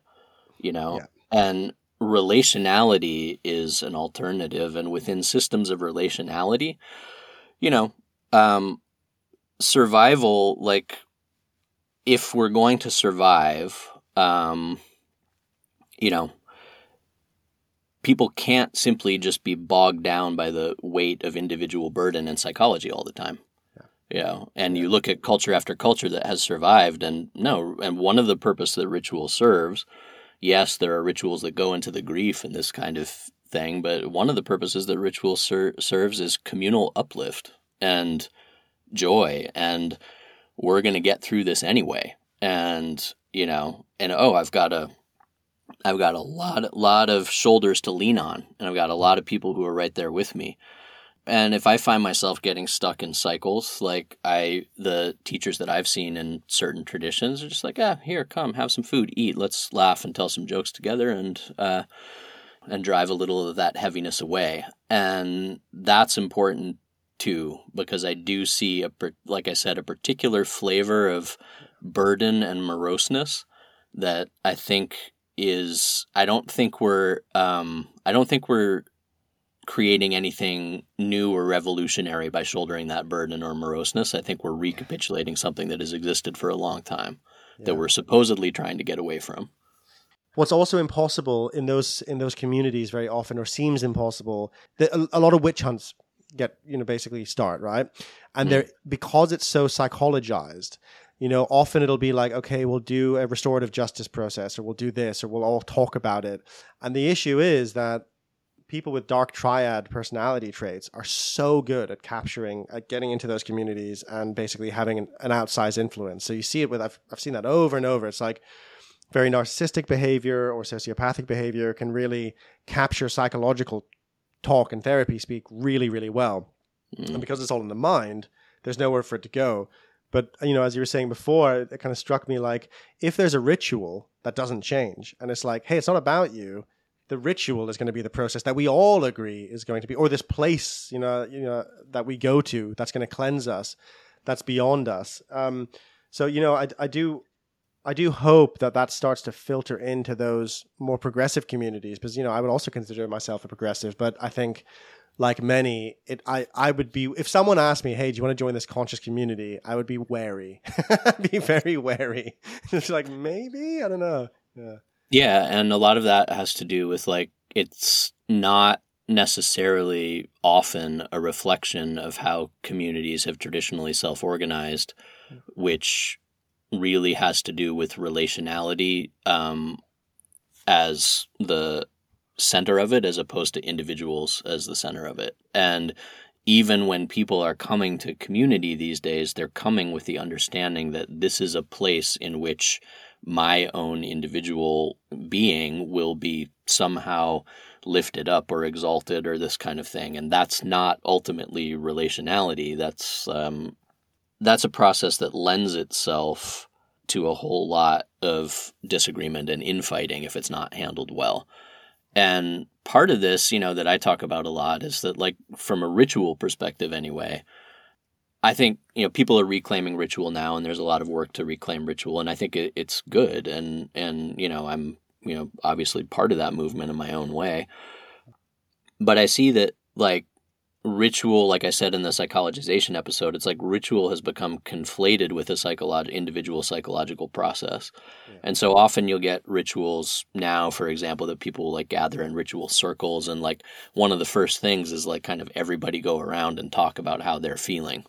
You know, and relationality is an alternative. And within systems of relationality, you know, survival, like if we're going to survive, you know, people can't simply just be bogged down by the weight of individual burden and psychology all the time. You know, and you look at culture after culture that has survived, and and one of the purpose that ritual serves, yes, there are rituals that go into the grief and this kind of thing, but one of the purposes that ritual serves is communal uplift and joy, and we're going to get through this anyway. And, you know, and I've got a lot of shoulders to lean on, and I've got a lot of people who are right there with me. And if I find myself getting stuck in cycles, like the teachers that I've seen in certain traditions are just like, here, come, have some food, eat, let's laugh and tell some jokes together, and drive a little of that heaviness away. And that's important too, because I do see, like I said, a particular flavor of burden and moroseness that I think is, I don't think we're creating anything new or revolutionary by shouldering that burden or moroseness. I think we're recapitulating something that has existed for a long time that we're supposedly trying to get away from. What's also impossible in those communities very often, or seems impossible, that a lot of witch hunts get, basically start, right? And they're, because it's so psychologized, often it'll be like, okay, we'll do a restorative justice process, or we'll do this, or we'll all talk about it. And the issue is that people with dark triad personality traits are so good at getting into those communities and basically having an outsized influence. So you see it with, I've seen that over and over. It's like very narcissistic behavior or sociopathic behavior can really capture psychological talk and therapy speak really, really well. Mm. And because it's all in the mind, there's nowhere for it to go. But, as you were saying before, it kind of struck me like, if there's a ritual that doesn't change and it's like, hey, it's not about you. The ritual is going to be the process that we all agree is going to be, or this place, that we go to, that's going to cleanse us, that's beyond us. I do hope that starts to filter into those more progressive communities, because I would also consider myself a progressive, but I think, like many, I would be, if someone asked me, hey, do you want to join this conscious community? I would be wary, I'd be very wary. It's like, maybe, I don't know. Yeah. Yeah, and a lot of that has to do with, like, it's not necessarily often a reflection of how communities have traditionally self-organized, which really has to do with relationality as the center of it, as opposed to individuals as the center of it. And even when people are coming to community these days, they're coming with the understanding that this is a place in which my own individual being will be somehow lifted up or exalted or this kind of thing. And that's not ultimately relationality. That's a process that lends itself to a whole lot of disagreement and infighting if it's not handled well. And part of this, that I talk about a lot is that, like, from a ritual perspective anyway, I think, people are reclaiming ritual now, and there's a lot of work to reclaim ritual, and I think it's good. And, I'm, obviously part of that movement in my own way. But I see that, like, ritual, like I said in the psychologization episode, it's like ritual has become conflated with a individual psychological process. Yeah. And so often you'll get rituals now, for example, that people like gather in ritual circles. And, like, one of the first things is, like, kind of everybody go around and talk about how they're feeling.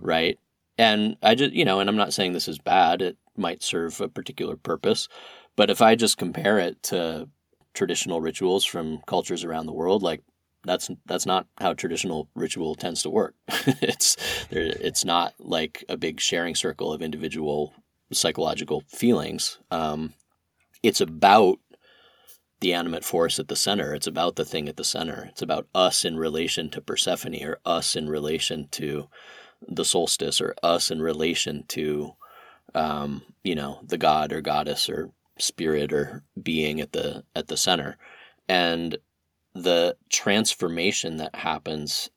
Right. And I just, and I'm not saying this is bad. It might serve a particular purpose. But if I just compare it to traditional rituals from cultures around the world, like, that's not how traditional ritual tends to work. It's not like a big sharing circle of individual psychological feelings. It's about the animate force at the center. It's about the thing at the center. It's about us in relation to Persephone, or us in relation to the solstice, or us in relation to, the god or goddess or spirit or being at the center. And the transformation that happens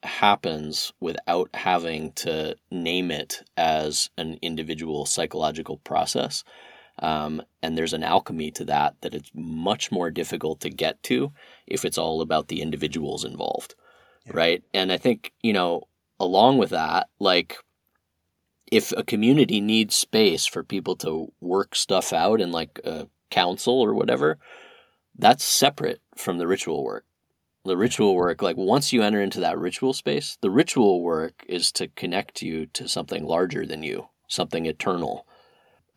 without having to name it as an individual psychological process. And there's an alchemy to that it's much more difficult to get to if it's all about the individuals involved. Yeah. Right. And I think, along with that, like, if a community needs space for people to work stuff out in, like, a council or whatever, that's separate from the ritual work. The ritual work, like once you enter into that ritual space, the ritual work is to connect you to something larger than you, something eternal.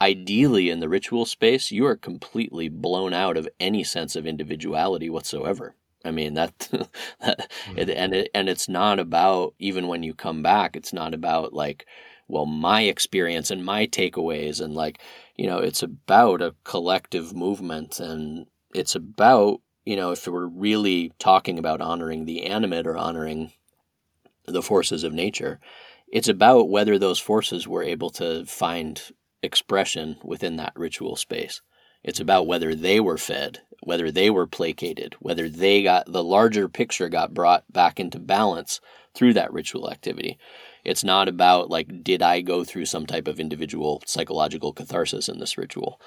Ideally, in the ritual space, you are completely blown out of any sense of individuality whatsoever. I mean, it's not about, even when you come back, it's not about like, well, my experience and my takeaways and like, you know, it's about a collective movement, and it's about, you know, if we're really talking about honoring the animate or honoring the forces of nature, it's about whether those forces were able to find expression within that ritual space. It's about whether they were fed, whether they were placated, whether they got the larger picture got brought back into balance through that ritual activity. It's not about like, did I go through some type of individual psychological catharsis in this ritual,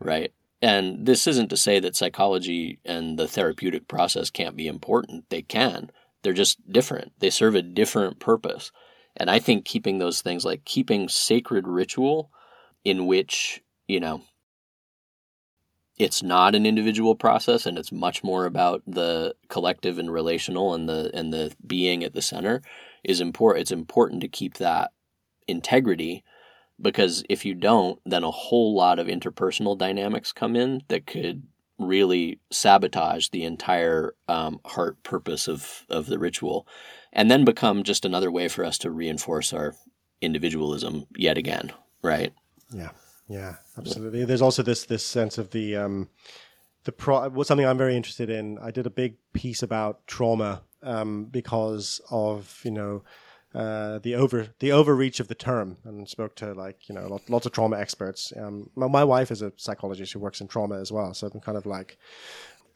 right? And this isn't to say that psychology and the therapeutic process can't be important. They can. They're just different. They serve a different purpose. And I think keeping those things, like keeping sacred ritual in which, you know, it's not an individual process and it's much more about the collective and relational and the being at the center is important. It's important to keep that integrity, because if you don't, then a whole lot of interpersonal dynamics come in that could really sabotage the entire heart purpose of the ritual, and then become just another way for us to reinforce our individualism yet again, right? Yeah, yeah, absolutely. There's also this sense of something I'm very interested in. I did a big piece about trauma because of, you know, the overreach of the term, and spoke to, like, you know, lots of trauma experts. My wife is a psychologist who works in trauma as well, so I'm kind of like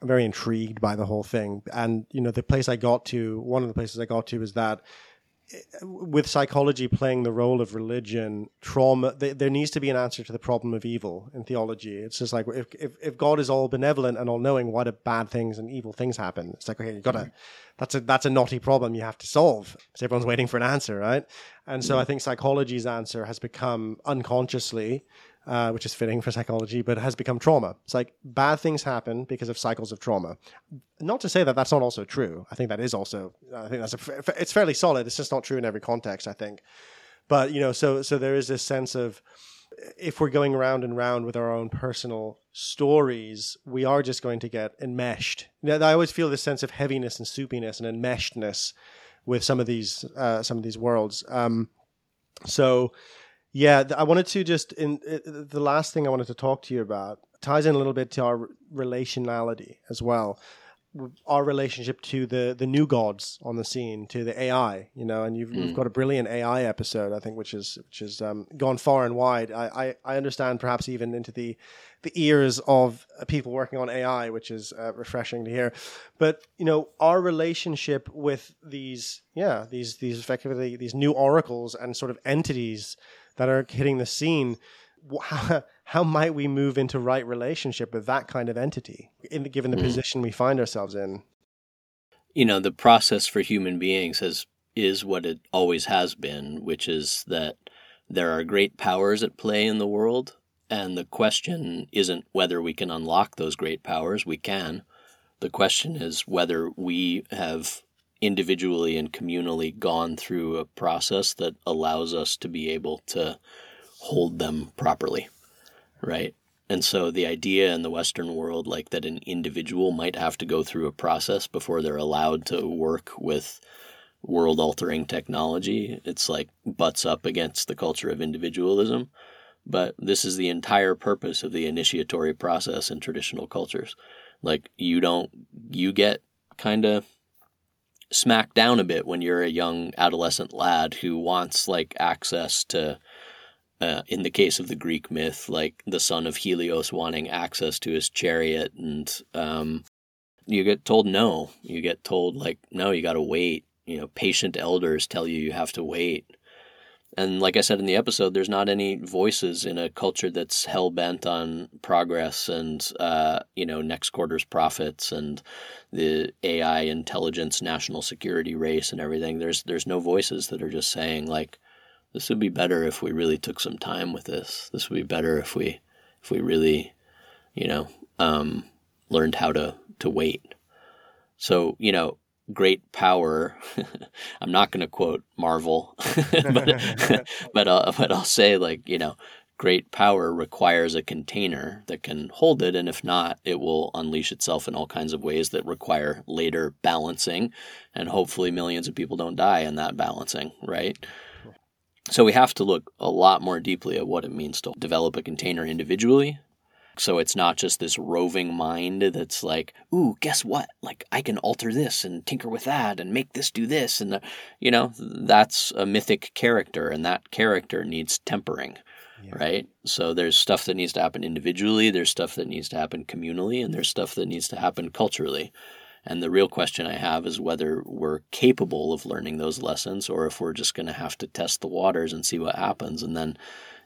very intrigued by the whole thing. And, you know, one of the places I got to is that with psychology playing the role of religion, trauma, there needs to be an answer to the problem of evil in theology. It's just like, if God is all benevolent and all knowing, why do bad things and evil things happen? It's like, okay, that's a naughty problem you have to solve, because everyone's waiting for an answer, right? And so I think psychology's answer has become unconsciously, which is fitting for psychology, but has become trauma. It's like bad things happen because of cycles of trauma. Not to say that that's not also true. I think that is also, it's fairly solid. It's just not true in every context, I think. But, you know, so there is this sense of, if we're going round and round with our own personal stories, we are just going to get enmeshed. Now, I always feel this sense of heaviness and soupiness and enmeshedness with some of these worlds. Yeah, I wanted to just, the last thing I wanted to talk to you about ties in a little bit to our relationality as well, our relationship to the new gods on the scene, to the AI, you know, and you've got a brilliant AI episode, I think, which is gone far and wide. I understand, perhaps even into the ears of people working on AI, which is refreshing to hear. But, you know, our relationship with these effectively these new oracles and sort of entities that are hitting the scene, how might we move into right relationship with that kind of entity, given the position we find ourselves in? You know, the process for human beings is what it always has been, which is that there are great powers at play in the world, and the question isn't whether we can unlock those great powers. We can. The question is whether we have individually and communally gone through a process that allows us to be able to hold them properly, right? And so the idea in the Western world, like, that an individual might have to go through a process before they're allowed to work with world-altering technology, it's like butts up against the culture of individualism. But this is the entire purpose of the initiatory process in traditional cultures. Like, you get kind of smack down a bit when you're a young adolescent lad who wants, like, access to, in the case of the Greek myth, like the son of Helios wanting access to his chariot, and you get told no. You get told, like, no, you got to wait. You know, patient elders tell you have to wait. And like I said in the episode, there's not any voices in a culture that's hell-bent on progress and, you know, next quarter's profits and the AI intelligence national security race and everything. There's no voices that are just saying, like, this would be better if we really took some time with this. This would be better if we really, you know, learned how to to wait. So, you know, great power. I'm not going to quote Marvel, but I'll say, like, you know, great power requires a container that can hold it. And if not, it will unleash itself in all kinds of ways that require later balancing. And hopefully millions of people don't die in that balancing, right? So we have to look a lot more deeply at what it means to develop a container individually. So it's not just this roving mind that's like, ooh, guess what? Like, I can alter this and tinker with that and make this do this. And, you know, that's a mythic character, and that character needs tempering, yeah. Right? So there's stuff that needs to happen individually. There's stuff that needs to happen communally, and there's stuff that needs to happen culturally. And the real question I have is whether we're capable of learning those lessons, or if we're just going to have to test the waters and see what happens and then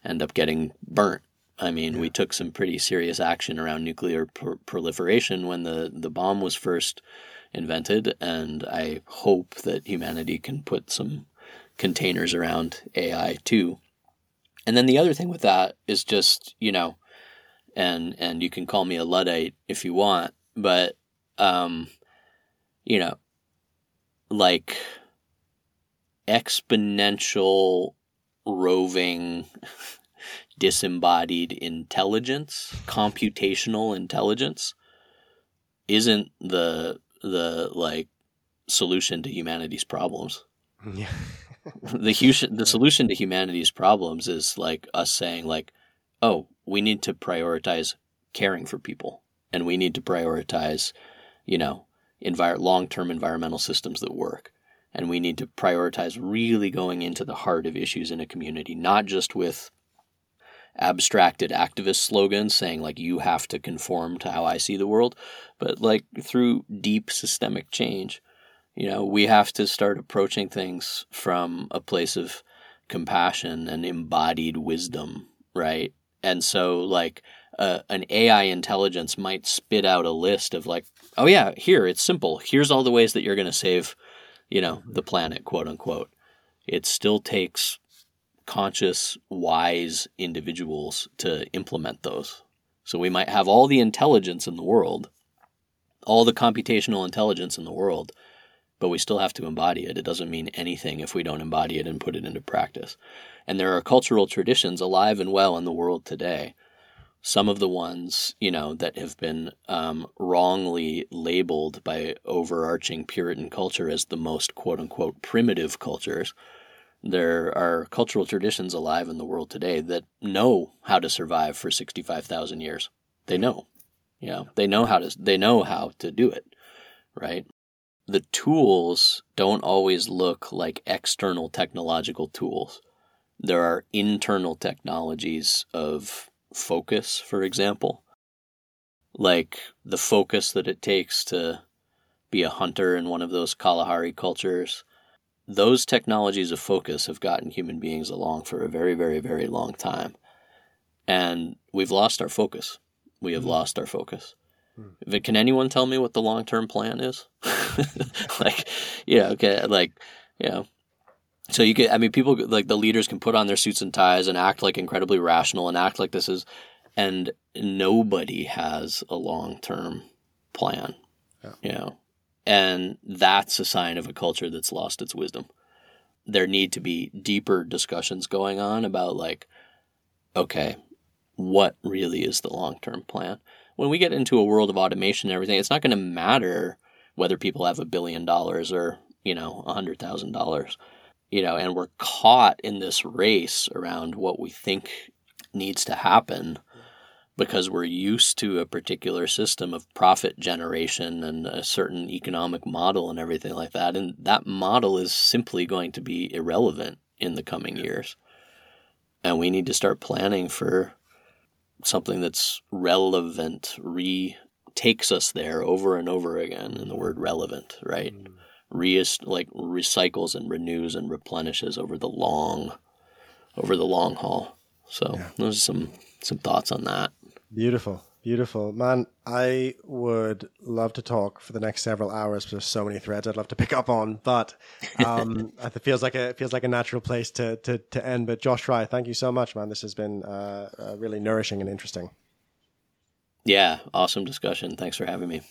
end up getting burnt. I mean, yeah. We took some pretty serious action around nuclear proliferation when the bomb was first invented, and I hope that humanity can put some containers around AI too. And then the other thing with that is just, you know, and you can call me a Luddite if you want, but, you know, like exponential roving... disembodied intelligence, computational intelligence, isn't the like solution to humanity's problems. Yeah. The solution to humanity's problems is like us saying like, oh, we need to prioritize caring for people, and we need to prioritize, you know, long-term environmental systems that work. And we need to prioritize really going into the heart of issues in a community, not just with abstracted activist slogans saying like, you have to conform to how I see the world, but like through deep systemic change. You know, we have to start approaching things from a place of compassion and embodied wisdom, right? And so like an AI intelligence might spit out a list of like, oh yeah, here, it's simple. Here's all the ways that you're going to save, you know, the planet, quote unquote. It still takes conscious, wise individuals to implement those. So we might have all the intelligence in the world, all the computational intelligence in the world, but we still have to embody it. It doesn't mean anything if we don't embody it and put it into practice. And there are cultural traditions alive and well in the world today. Some of the ones, you know, that have been wrongly labeled by overarching Puritan culture as the most quote-unquote primitive cultures. There are cultural traditions alive in the world today that know how to survive for 65,000 years. They know, you know, they know how to do it, right? The tools don't always look like external technological tools. There are internal technologies of focus, for example, like the focus that it takes to be a hunter in one of those Kalahari cultures. Those technologies of focus have gotten human beings along for a very, very, very long time. And we've lost our focus. We have lost our focus. But can anyone tell me what the long-term plan is? Like, yeah, okay. Like, you know, so you could, I mean, people like the leaders can put on their suits and ties and act like incredibly rational and act like this is, and nobody has a long-term plan, yeah. You know? And that's a sign of a culture that's lost its wisdom. There need to be deeper discussions going on about like, okay, what really is the long-term plan? When we get into a world of automation and everything, it's not going to matter whether people have $1 billion or, you know, $100,000, you know, and we're caught in this race around what we think needs to happen, because we're used to a particular system of profit generation and a certain economic model and everything like that. And that model is simply going to be irrelevant in the coming years. And we need to start planning for something that's relevant, takes us there over and over again in the word relevant, right? Recycles and renews and replenishes over the long haul. So yeah. Those are some thoughts on that. Beautiful. Man, I would love to talk for the next several hours. There's so many threads I'd love to pick up on, but it feels like a natural place to end. But Josh Schrei, thank you so much, man. This has been really nourishing and interesting. Yeah, awesome discussion. Thanks for having me.